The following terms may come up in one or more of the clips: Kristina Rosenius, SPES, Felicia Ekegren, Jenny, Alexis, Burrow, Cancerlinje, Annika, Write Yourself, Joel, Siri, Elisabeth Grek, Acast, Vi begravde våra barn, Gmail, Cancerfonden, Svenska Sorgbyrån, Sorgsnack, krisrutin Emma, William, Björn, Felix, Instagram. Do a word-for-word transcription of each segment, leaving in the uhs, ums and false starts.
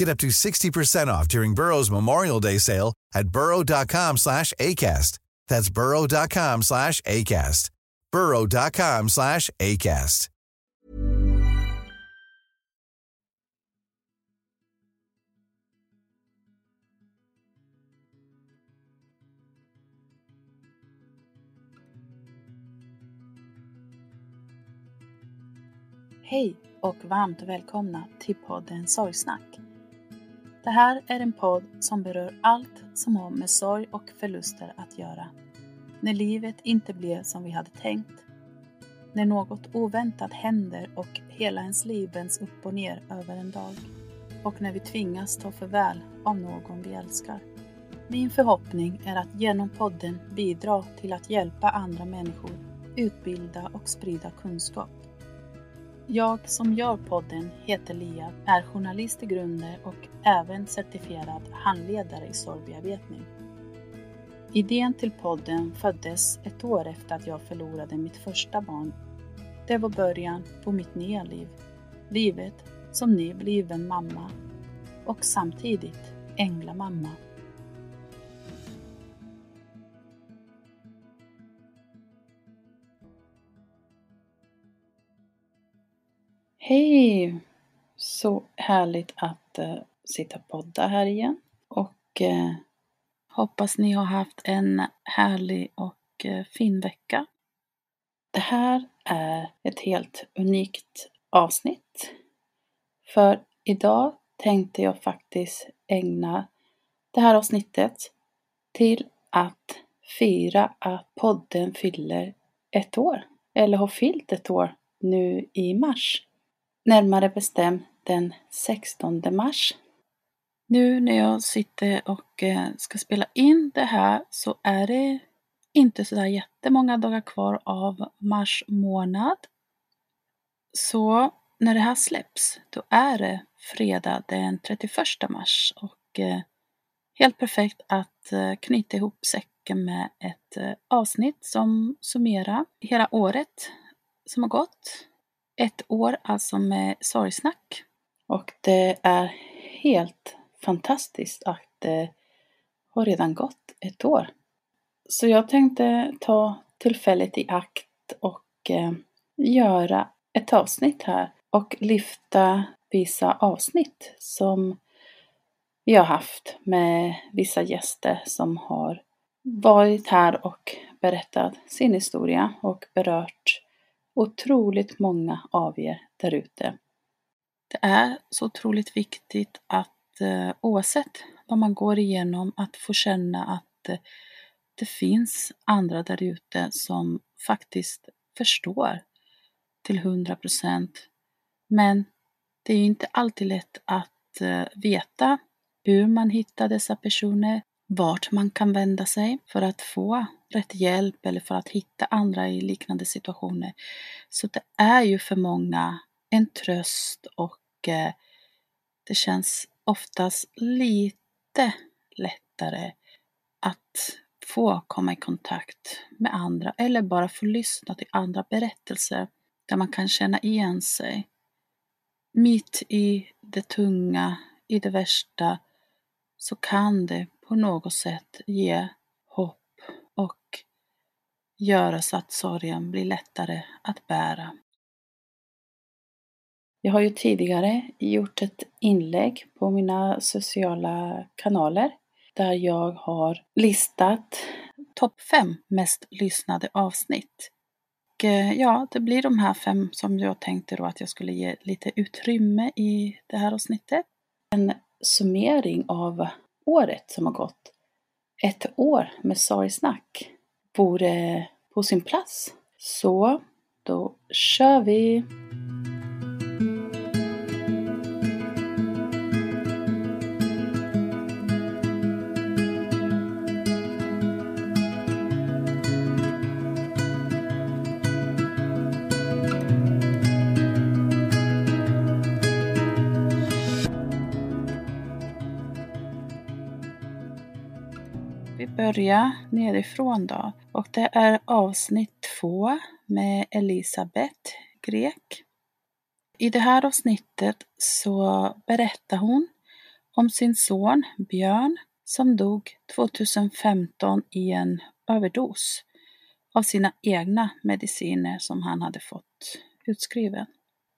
Get up to sixty percent off during Burrow's Memorial Day sale at burrow.com slash ACAST. That's burrow.com slash ACAST. burrow.com slash ACAST. Hej och varmt välkomna till podden Sorgsnack. Det här är en podd som berör allt som har med sorg och förluster att göra. När livet inte blev som vi hade tänkt. När något oväntat händer och hela ens liv vänds upp och ner över en dag. Och när vi tvingas ta farväl av någon vi älskar. Min förhoppning är att genom podden bidra till att hjälpa andra människor, utbilda och sprida kunskap. Jag som gör podden heter Lia, är journalist i grunden och även certifierad handledare i sorgbearbetning. Idén till podden föddes ett år efter att jag förlorade mitt första barn. Det var början på mitt nya liv. Livet som nybliven mamma och samtidigt änglamamma. Hej! Så härligt att uh, sitta och podda här igen. Och uh, hoppas ni har haft en härlig och uh, fin vecka. Det här är ett helt unikt avsnitt. För idag tänkte jag faktiskt ägna det här avsnittet till att fira att podden fyller ett år. Eller har fyllt ett år nu i mars. Närmare bestämt den sextonde mars. Nu när jag sitter och ska spela in det här så är det inte så där jättemånga dagar kvar av mars månad. Så när det här släpps då är det fredag den trettioförsta mars. Och helt perfekt att knyta ihop säcken med ett avsnitt som summerar hela året som har gått. Ett år alltså med sorgsnack. Och det är helt fantastiskt att det har redan gått ett år. Så jag tänkte ta tillfället i akt och eh, göra ett avsnitt här. Och lyfta vissa avsnitt som vi har haft med vissa gäster som har varit här och berättat sin historia och berört otroligt många av er där ute. Det är så otroligt viktigt att eh, oavsett vad man går igenom att få känna att eh, det finns andra där ute som faktiskt förstår till hundra procent. Men det är ju inte alltid lätt att eh, veta hur man hittar dessa personer, vart man kan vända sig för att få rätt hjälp eller för att hitta andra i liknande situationer. Så det är ju för många en tröst och eh, det känns oftast lite lättare att få komma i kontakt med andra eller bara få lyssna till andra berättelser. där man kan känna igen sig. Mitt i det tunga, i det värsta, så kan det på något sätt ge hopp och göra så att sorgen blir lättare att bära. Jag har ju tidigare gjort ett inlägg på mina sociala kanaler där jag har listat topp fem mest lyssnade avsnitt. Och ja, det blir de här fem som jag tänkte då att jag skulle ge lite utrymme i det här avsnittet. En summering av året som har gått. Ett år med Sorgsnack vore på sin plats. Så då kör vi! Börja nerifrån då, och det är avsnitt två med Elisabeth Grek. I det här avsnittet så berättar hon om sin son Björn som dog tjugohundrafemton i en överdos av sina egna mediciner som han hade fått utskriven.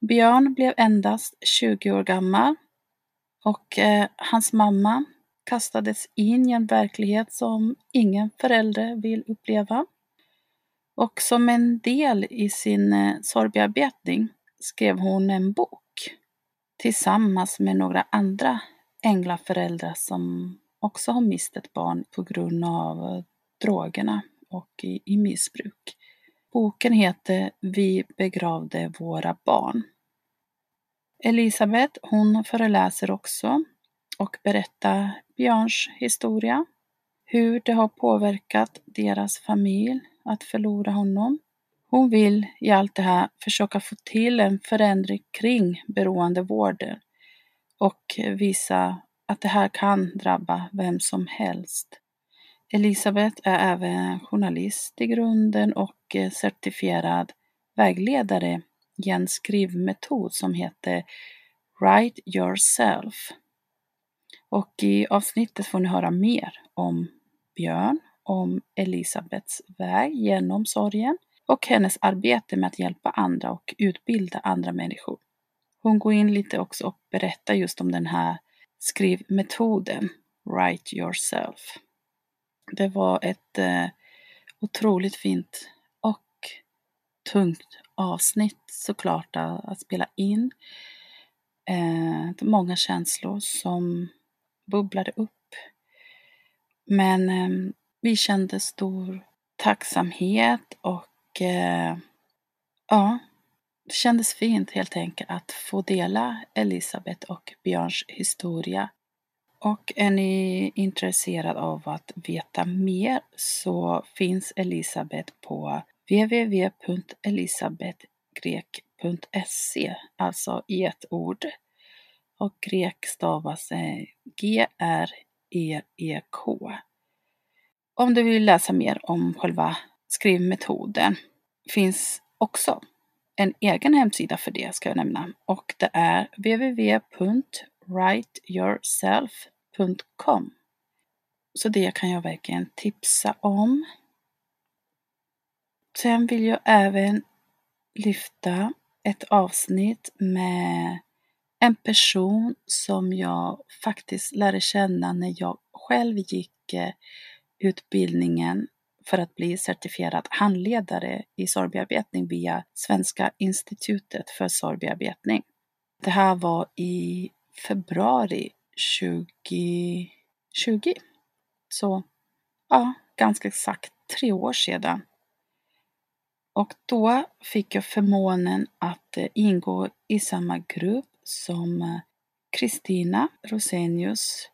Björn blev endast tjugo år gammal och eh, hans mamma kastades in i en verklighet som ingen förälder vill uppleva. Och som en del i sin sorgbearbetning skrev hon en bok tillsammans med några andra ängla föräldrar som också har mist ett barn på grund av drogerna och i, i missbruk. Boken heter Vi begravde våra barn. Elisabeth, hon föreläser också och berätta Björns historia, hur det har påverkat deras familj att förlora honom. Hon vill i allt det här försöka få till en förändring kring beroendevården och visa att det här kan drabba vem som helst. Elisabeth är även journalist i grunden och certifierad vägledare i en skrivmetod som heter Write Yourself. Och i avsnittet får ni höra mer om Björn, om Elisabeths väg genom sorgen och hennes arbete med att hjälpa andra och utbilda andra människor. Hon går in lite också och berättar just om den här skrivmetoden, Write Yourself. Det var ett eh, otroligt fint och tungt avsnitt såklart att spela in. Eh, det är många känslor som bubblade upp, men eh, vi kände stor tacksamhet och eh, ja, det kändes fint helt enkelt att få dela Elisabeth och Björns historia. Och är ni intresserad av att veta mer så finns Elisabeth på w w w punkt elisabeth grek punkt se, alltså i ett ord. Och Grek stavas G R E E K. Om du vill läsa mer om själva skrivmetoden finns också en egen hemsida för det, ska jag nämna. Och det är w w w punkt write yourself punkt com. Så det kan jag verkligen tipsa om. Sen vill jag även lyfta ett avsnitt med en person som jag faktiskt lärde känna när jag själv gick utbildningen för att bli certifierad handledare i sorgbearbetning via Svenska institutet för sorgbearbetning. Det här var i februari tjugohundratjugo. Så ja, ganska exakt tre år sedan. Och då fick jag förmånen att ingå i samma grupp som Kristina Rosenius,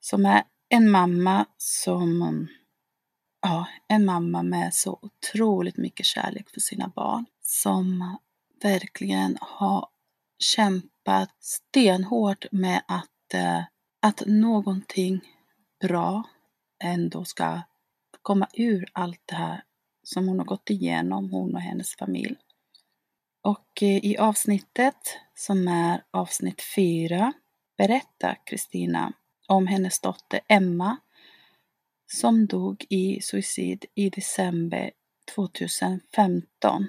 som är en mamma som ja, en mamma med så otroligt mycket kärlek för sina barn, som verkligen har kämpat stenhårt med att att någonting bra ändå ska komma ur allt det här som hon har gått igenom, hon och hennes familj. Och i avsnittet som är avsnitt fyra berättar Kristina om hennes dotter Emma som dog i suicid i december tjugohundrafemton.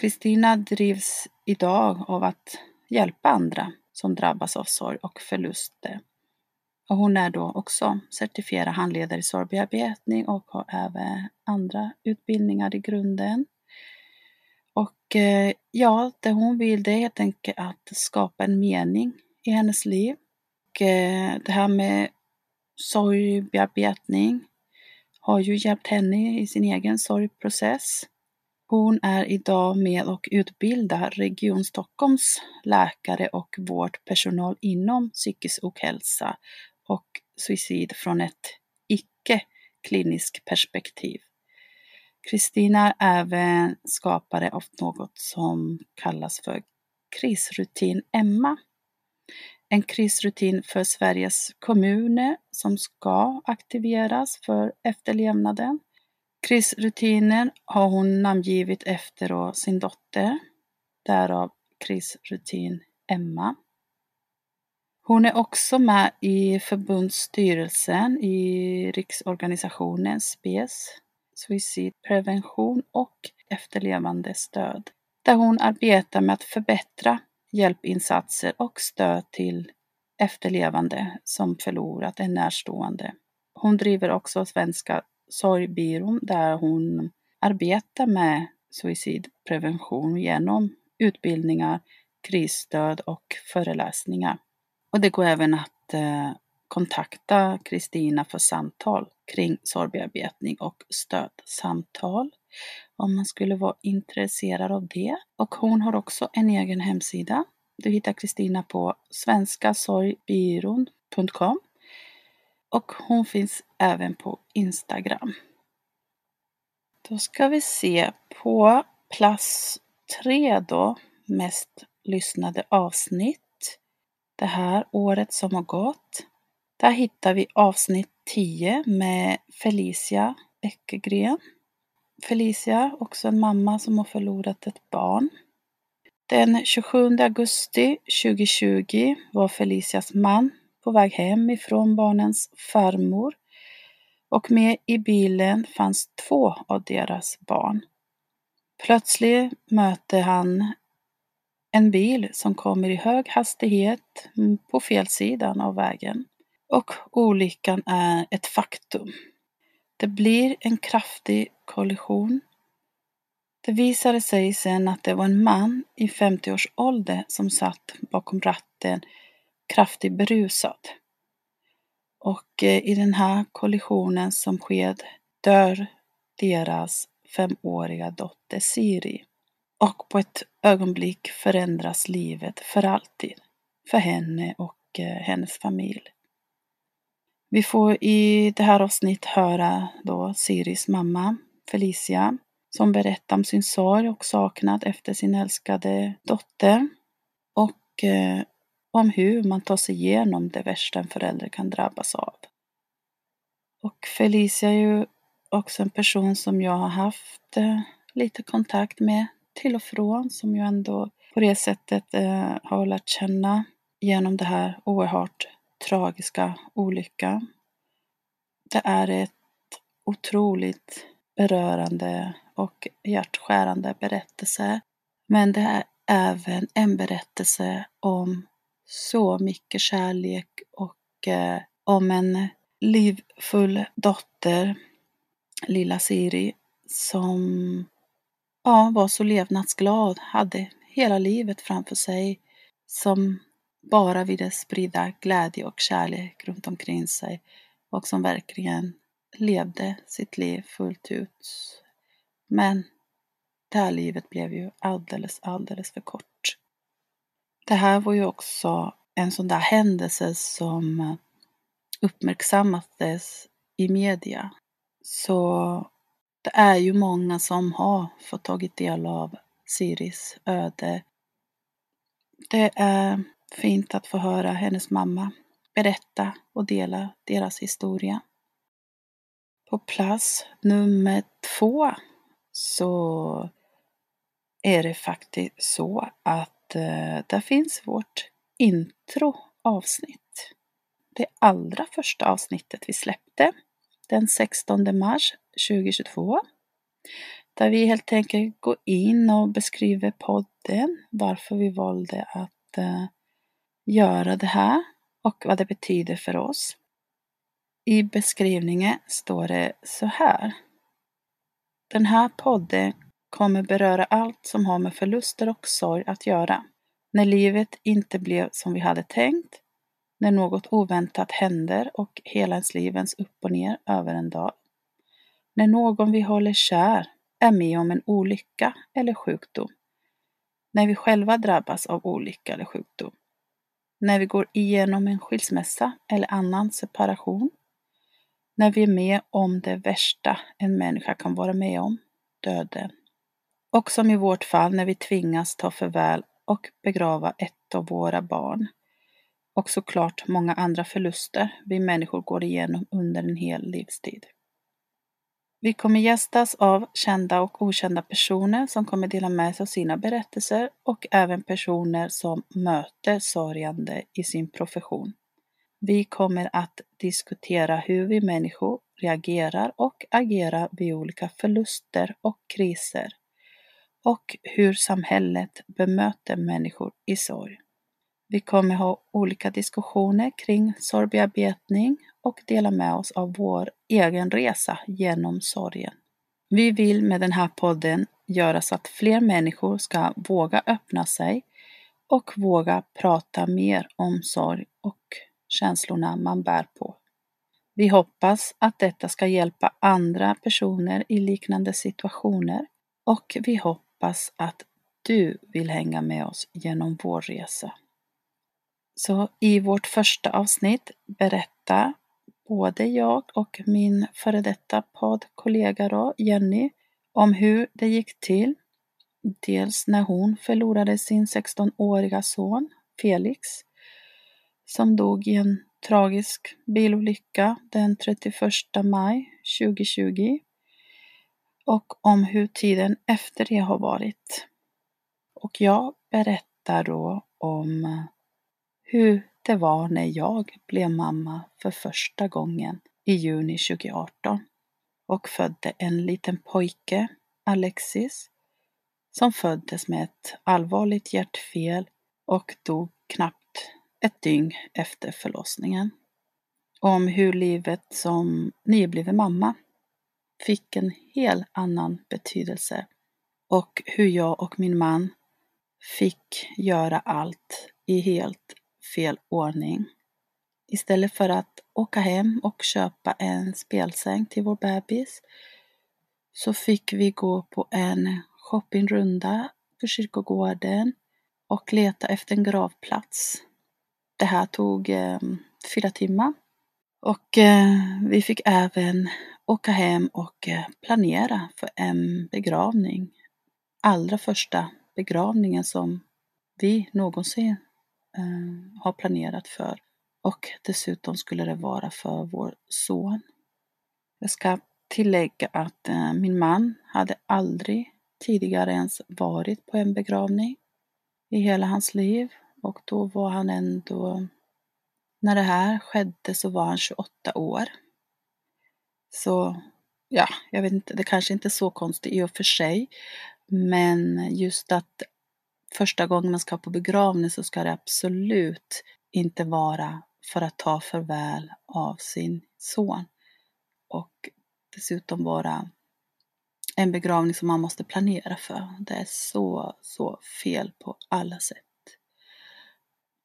Kristina drivs idag av att hjälpa andra som drabbas av sorg och förluster. Och hon är då också certifierad handledare i sorgbearbetning och har även andra utbildningar i grunden. Och ja, det hon vill det är helt enkelt att skapa en mening i hennes liv. Och det här med sorgbearbetning har ju hjälpt henne i sin egen sorgprocess. Hon är idag med och utbildar Region Stockholms läkare och vårdpersonal inom psykisk ohälsa och suicid från ett icke-kliniskt perspektiv. Kristina är även skapare av något som kallas för krisrutin Emma. En krisrutin för Sveriges kommuner som ska aktiveras för efterlevnaden. Krisrutinen har hon namngivit efter sin dotter, därav krisrutin Emma. Hon är också med i förbundsstyrelsen i riksorganisationen S P E S, suicidprevention och efterlevandestöd, där hon arbetar med att förbättra hjälpinsatser och stöd till efterlevande som förlorat en närstående. Hon driver också Svenska Sorgbyrån där hon arbetar med suicidprevention genom utbildningar, krisstöd och föreläsningar. Och det går även att eh, kontakta Kristina för samtal kring sorgbearbetning och stödsamtal om man skulle vara intresserad av det. Och hon har också en egen hemsida. Du hittar Kristina på svenska sorgbyrån punkt com. Och hon finns även på Instagram. Då ska vi se på plats tre då. Mest lyssnade avsnitt. Det här året som har gått. Där hittar vi avsnitt tio med Felicia Ekegren. Felicia, också en mamma som har förlorat ett barn. Den tjugosjunde augusti tjugotjugo var Felicias man på väg hem ifrån barnens farmor. Och med i bilen fanns två av deras barn. Plötsligt möter han en bil som kommer i hög hastighet på fel sidan av vägen. Och olyckan är ett faktum. Det blir en kraftig kollision. Det visade sig sen att det var en man i femtioårsålder som satt bakom ratten kraftigt berusad. Och i den här kollisionen som sked dör deras femåriga dotter Siri. Och på ett ögonblick förändras livet för alltid. För henne och hennes familj. Vi får i det här avsnitt höra då Siris mamma Felicia som berättar om sin sorg och saknad efter sin älskade dotter och eh, om hur man tar sig igenom det värsta en förälder kan drabbas av. Och Felicia är ju också en person som jag har haft eh, lite kontakt med till och från, som jag ändå på det sättet eh, har lärt känna genom det här oerhört tragiska olyckan. Det är ett otroligt berörande och hjärtskärande berättelse. Men det är även en berättelse om så mycket kärlek och eh, om en livfull dotter, lilla Siri, som ja, var så levnadsglad, hade hela livet framför sig, som bara ville sprida glädje och kärlek runt omkring sig. Och som verkligen levde sitt liv fullt ut. Men det här livet blev ju alldeles, alldeles för kort. Det här var ju också en sån där händelse som uppmärksammades i media. Så det är ju många som har fått tagit del av Siris öde. Det är fint att få höra hennes mamma berätta och dela deras historia. På plats nummer två så är det faktiskt så att eh, där finns vårt introavsnitt. Det allra första avsnittet vi släppte den sextonde mars tjugohundratjugotvå. Där vi helt enkelt går in och beskriver podden, varför vi valde att eh, göra det här och vad det betyder för oss. I beskrivningen står det så här. Den här podden kommer beröra allt som har med förluster och sorg att göra. När livet inte blev som vi hade tänkt, när något oväntat händer och hela ens liv vänds upp och ner över en dag. När någon vi håller kär är med om en olycka eller sjukdom. När vi själva drabbas av olycka eller sjukdom. När vi går igenom en skilsmässa eller annan separation. När vi är med om det värsta en människa kan vara med om, döden. Och som i vårt fall när vi tvingas ta förväl och begrava ett av våra barn. Och såklart många andra förluster vi människor går igenom under en hel livstid. Vi kommer gästas av kända och okända personer som kommer dela med sig av sina berättelser och även personer som möter sörjande i sin profession. Vi kommer att diskutera hur vi människor reagerar och agerar vid olika förluster och kriser och hur samhället bemöter människor i sorg. Vi kommer ha olika diskussioner kring sorgbearbetning och dela med oss av vår egen resa genom sorgen. Vi vill med den här podden göra så att fler människor ska våga öppna sig och våga prata mer om sorg och känslorna man bär på. Vi hoppas att detta ska hjälpa andra personer i liknande situationer och vi hoppas att du vill hänga med oss genom vår resa. Så i vårt första avsnitt berättar både jag och min före detta poddkollega då, Jenny, om hur det gick till. Dels när hon förlorade sin sextonåriga son Felix som dog i en tragisk bilolycka den trettioförsta maj tjugotjugo och om hur tiden efter det har varit. Och jag berättar då om hur det var när jag blev mamma för första gången i juni tjugoarton och födde en liten pojke, Alexis, som föddes med ett allvarligt hjärtfel och dog knappt ett dygn efter förlossningen. Om hur livet som nybliven mamma fick en helt annan betydelse och hur jag och min man fick göra allt i helt fel ordning. Istället för att åka hem och köpa en spelsäng till vår bebis så fick vi gå på en shoppingrunda på kyrkogården och leta efter en gravplats. Det här tog eh, fyra timmar och eh, vi fick även åka hem och eh, planera för en begravning. Allra första begravningen som vi någonsin har planerat för och dessutom skulle det vara för vår son. Jag ska tillägga att min man hade aldrig tidigare ens varit på en begravning i hela hans liv och då var han ändå, när det här skedde så var han tjugoåtta år. Så ja, jag vet inte, det kanske inte är så konstigt i och för sig, men just att första gången man ska på begravning så ska det absolut inte vara för att ta farväl av sin son. Och dessutom vara en begravning som man måste planera för. Det är så, så fel på alla sätt.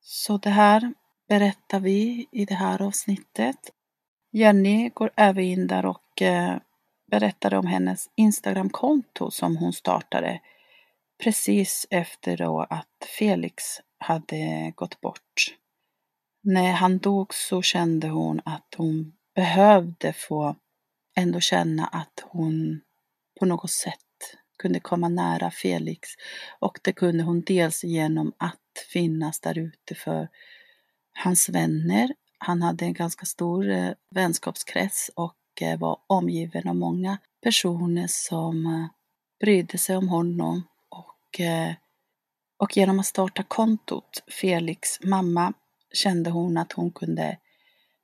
Så det här berättar vi i det här avsnittet. Jenny går även in där och berättade om hennes Instagram-konto som hon startade precis efter då att Felix hade gått bort. När han dog så kände hon att hon behövde få ändå känna att hon på något sätt kunde komma nära Felix. Och det kunde hon dels genom att finnas där ute för hans vänner. Han hade en ganska stor vänskapskrets och var omgiven av många personer som brydde sig om honom. Och, och genom att starta kontot Felix mamma kände hon att hon kunde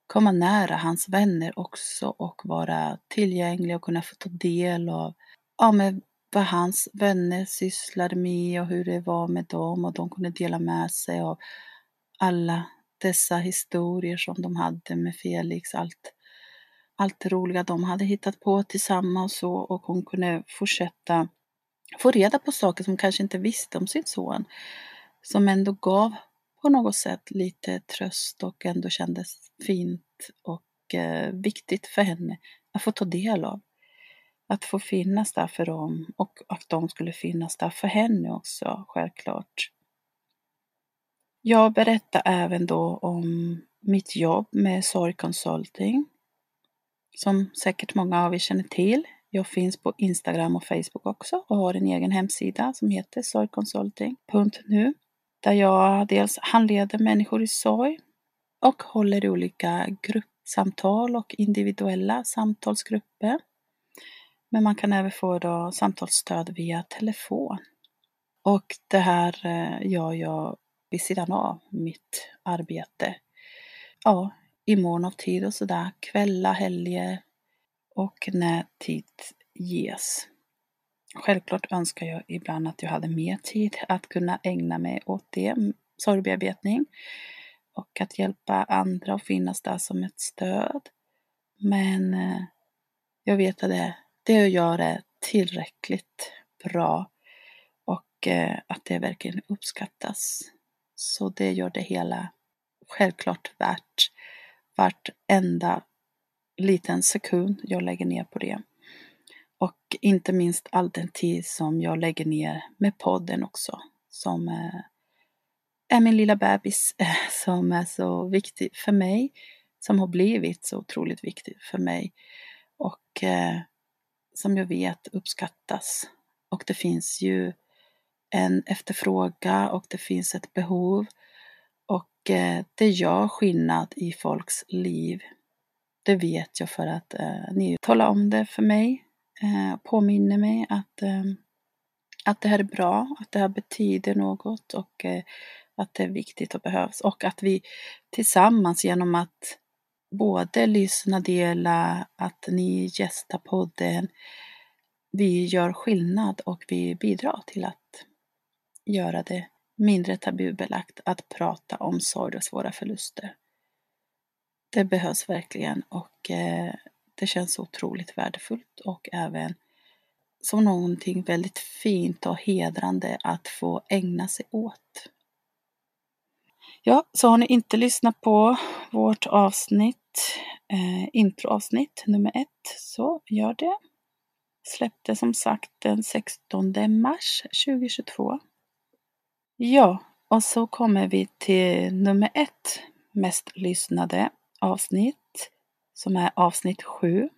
komma nära hans vänner också och vara tillgänglig och kunna få ta del av ja, med vad hans vänner sysslade med och hur det var med dem, och de kunde dela med sig av alla dessa historier som de hade med Felix, allt, allt det roliga de hade hittat på tillsammans, och, och hon kunde fortsätta få reda på saker som kanske inte visste om sin son, som ändå gav på något sätt lite tröst och ändå kändes fint och eh, viktigt för henne att få ta del av. Att få finnas där för dem, och att de skulle finnas där för henne också, självklart. Jag berättar även då om mitt jobb med sorgconsulting, som säkert många av er känner till. Jag finns på Instagram och Facebook också och har en egen hemsida som heter sorgconsulting punkt nu, där jag dels handleder människor i sorg och håller olika gruppsamtal och individuella samtalsgrupper. Men man kan även få då samtalsstöd via telefon. Och det här gör jag vid sidan av mitt arbete. Ja, i mån av tid och sådär. Kvällar, helger och när tid ges. Självklart önskar jag ibland att jag hade mer tid att kunna ägna mig åt det. Sorgbearbetning. Och att hjälpa andra och finnas där som ett stöd. Men jag vet att det Det jag gör är tillräckligt bra och att det verkligen uppskattas. Så det gör det hela självklart värt vart enda liten sekund jag lägger ner på det. Och inte minst all den tid som jag lägger ner med podden också. Som är min lilla bebis, som är så viktig för mig. Som har blivit så otroligt viktig för mig. Och som jag vet uppskattas. Och det finns ju en efterfråga och det finns ett behov. Och eh, det gör skillnad i folks liv. Det vet jag för att eh, ni talar om det för mig. Eh, påminner mig att, eh, att det här är bra. Att det här betyder något. Och eh, att det är viktigt och behövs. Och att vi tillsammans genom att både lyssna, dela, att ni gästar podden. Vi gör skillnad och vi bidrar till att göra det mindre tabubelagt att prata om sorg och svåra förluster. Det behövs verkligen, och eh, det känns otroligt värdefullt och även som någonting väldigt fint och hedrande att få ägna sig åt. Ja, så har ni inte lyssnat på vårt avsnitt, eh, introavsnitt nummer ett, så gör det. Släppte som sagt den sextonde mars tjugohundratjugotvå. Ja, och så kommer vi till nummer ett mest lyssnade avsnitt, som är avsnitt sju.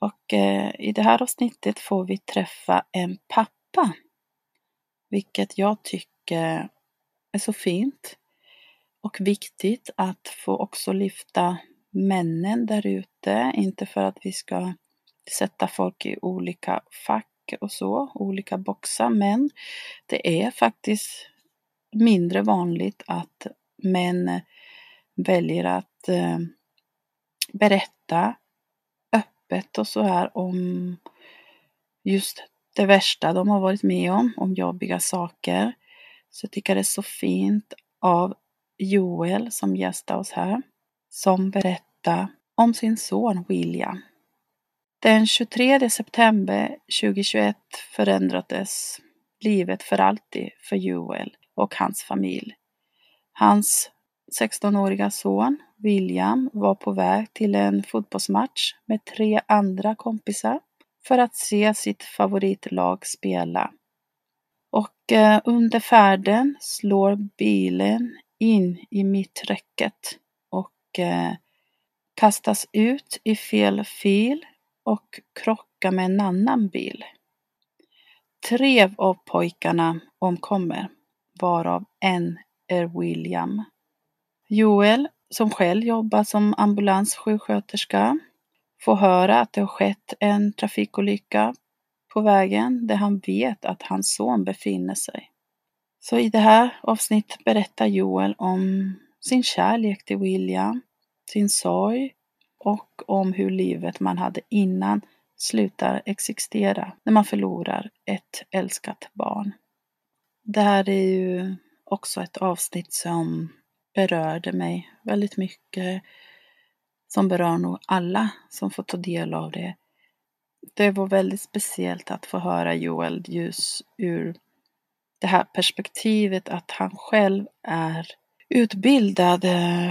Och eh, i det här avsnittet får vi träffa en pappa, vilket jag tycker är så fint. Och viktigt att få också lyfta männen där ute. Inte för att vi ska sätta folk i olika fack och så. Olika boxar. Men det är faktiskt mindre vanligt att män väljer att eh, berätta öppet och så här om just det värsta de har varit med om. Om jobbiga saker. Så jag tycker det är så fint av Joel som gästar oss här, som berättar om sin son William. Den tjugotredje september tjugohundratjugoett förändrades livet för alltid för Joel och hans familj. Hans sextonåriga son William var på väg till en fotbollsmatch med tre andra kompisar för att se sitt favoritlag spela. Och eh, under färden slår bilen in i mitträcket och eh, kastas ut i fel fil och krockar med en annan bil. Tre av pojkarna omkommer, varav en är William. Joel, som själv jobbar som ambulanssjuksköterska, får höra att det har skett en trafikolycka på vägen där han vet att hans son befinner sig. Så i det här avsnittet berättar Joel om sin kärlek till William, sin sorg och om hur livet man hade innan slutar existera när man förlorar ett älskat barn. Det här är ju också ett avsnitt som berörde mig väldigt mycket, som berör nog alla som får ta del av det. Det var väldigt speciellt att få höra Joel just ur det här perspektivet att han själv är utbildad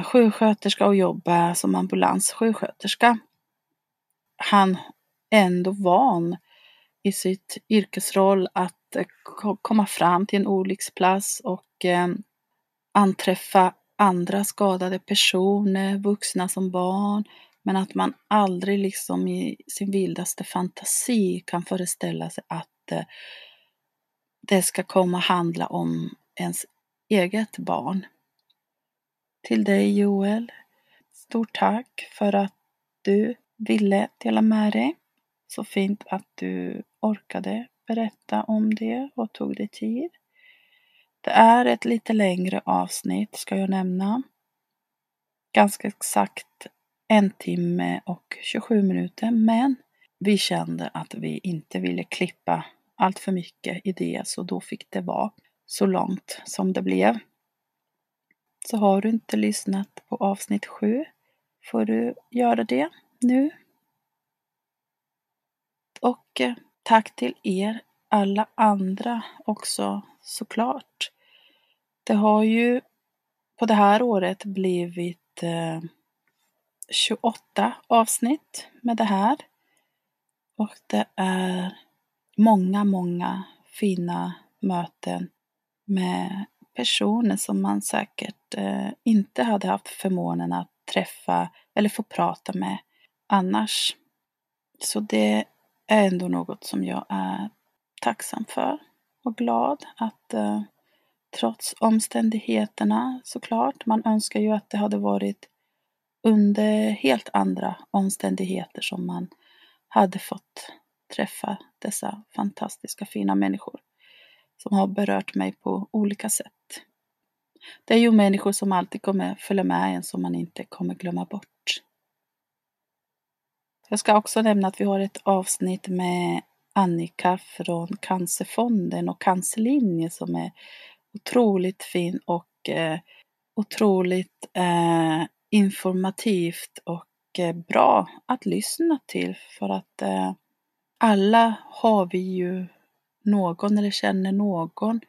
sjuksköterska och jobbar som ambulanssjuksköterska. Han ändå van i sitt yrkesroll att komma fram till en olycksplats och eh, anträffa andra skadade personer, vuxna som barn, men att man aldrig liksom i sin vildaste fantasi kan föreställa sig att eh, det ska komma handla om ens eget barn. Till dig Joel, stort tack för att du ville dela med dig. Så fint att du orkade berätta om det och tog dig tid. Det är ett lite längre avsnitt ska jag nämna. Ganska exakt en timme och tjugosju minuter. Men vi kände att vi inte ville klippa allt för mycket i det. Så då fick det vara så långt som det blev. Så har du inte lyssnat på avsnitt sju får du göra det nu. Och tack till er alla andra också såklart. Det har ju på det här året blivit eh, tjugoåtta avsnitt med det här. Och det är många, många fina möten med personer som man säkert eh, inte hade haft förmånen att träffa eller få prata med annars. Så det är ändå något som jag är tacksam för och glad att eh, trots omständigheterna såklart. Man önskar ju att det hade varit under helt andra omständigheter som man hade fått träffa dessa fantastiska fina människor som har berört mig på olika sätt. Det är ju människor som alltid kommer följa med en som man inte kommer glömma bort. Jag ska också nämna att vi har ett avsnitt med Annika från Cancerfonden och Cancerlinje som är otroligt fin och eh, otroligt eh, informativt och eh, bra att lyssna till. För att eh, alla har vi ju någon eller känner någon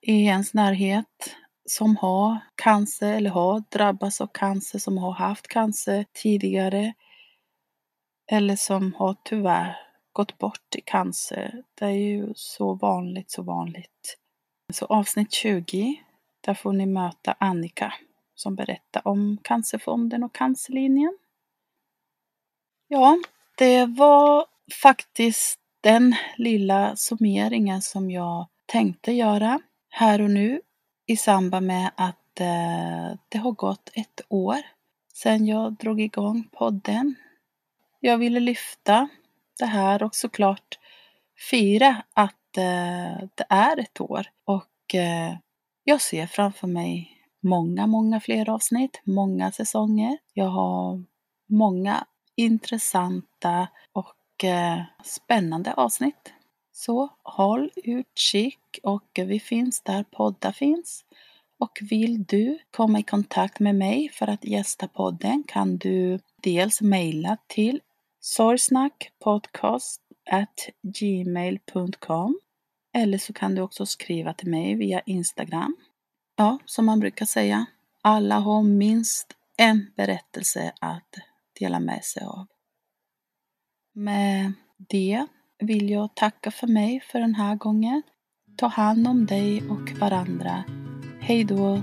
i ens närhet som har cancer eller har drabbats av cancer, som har haft cancer tidigare. Eller som har tyvärr gått bort i cancer. Det är ju så vanligt, så vanligt. Så avsnitt tjugo, där får ni möta Annika som berättar om Cancerfonden och Cancerlinjen. Ja, det var faktiskt den lilla summeringen som jag tänkte göra här och nu. I samband med att eh, det har gått ett år sedan jag drog igång podden. Jag ville lyfta det här och såklart fira att eh, det är ett år. Och eh, jag ser framför mig många, många fler avsnitt, många säsonger. Jag har många intressanta och eh, spännande avsnitt. Så håll utkik och vi finns där poddar finns. Och vill du komma i kontakt med mig för att gästa podden kan du dels mejla till sorgsnackpodcast at gmail dot com eller så kan du också skriva till mig via Instagram. Ja, som man brukar säga, alla har minst en berättelse att dela med sig av. Med det vill jag tacka för mig för den här gången. Ta hand om dig och varandra. Hej då!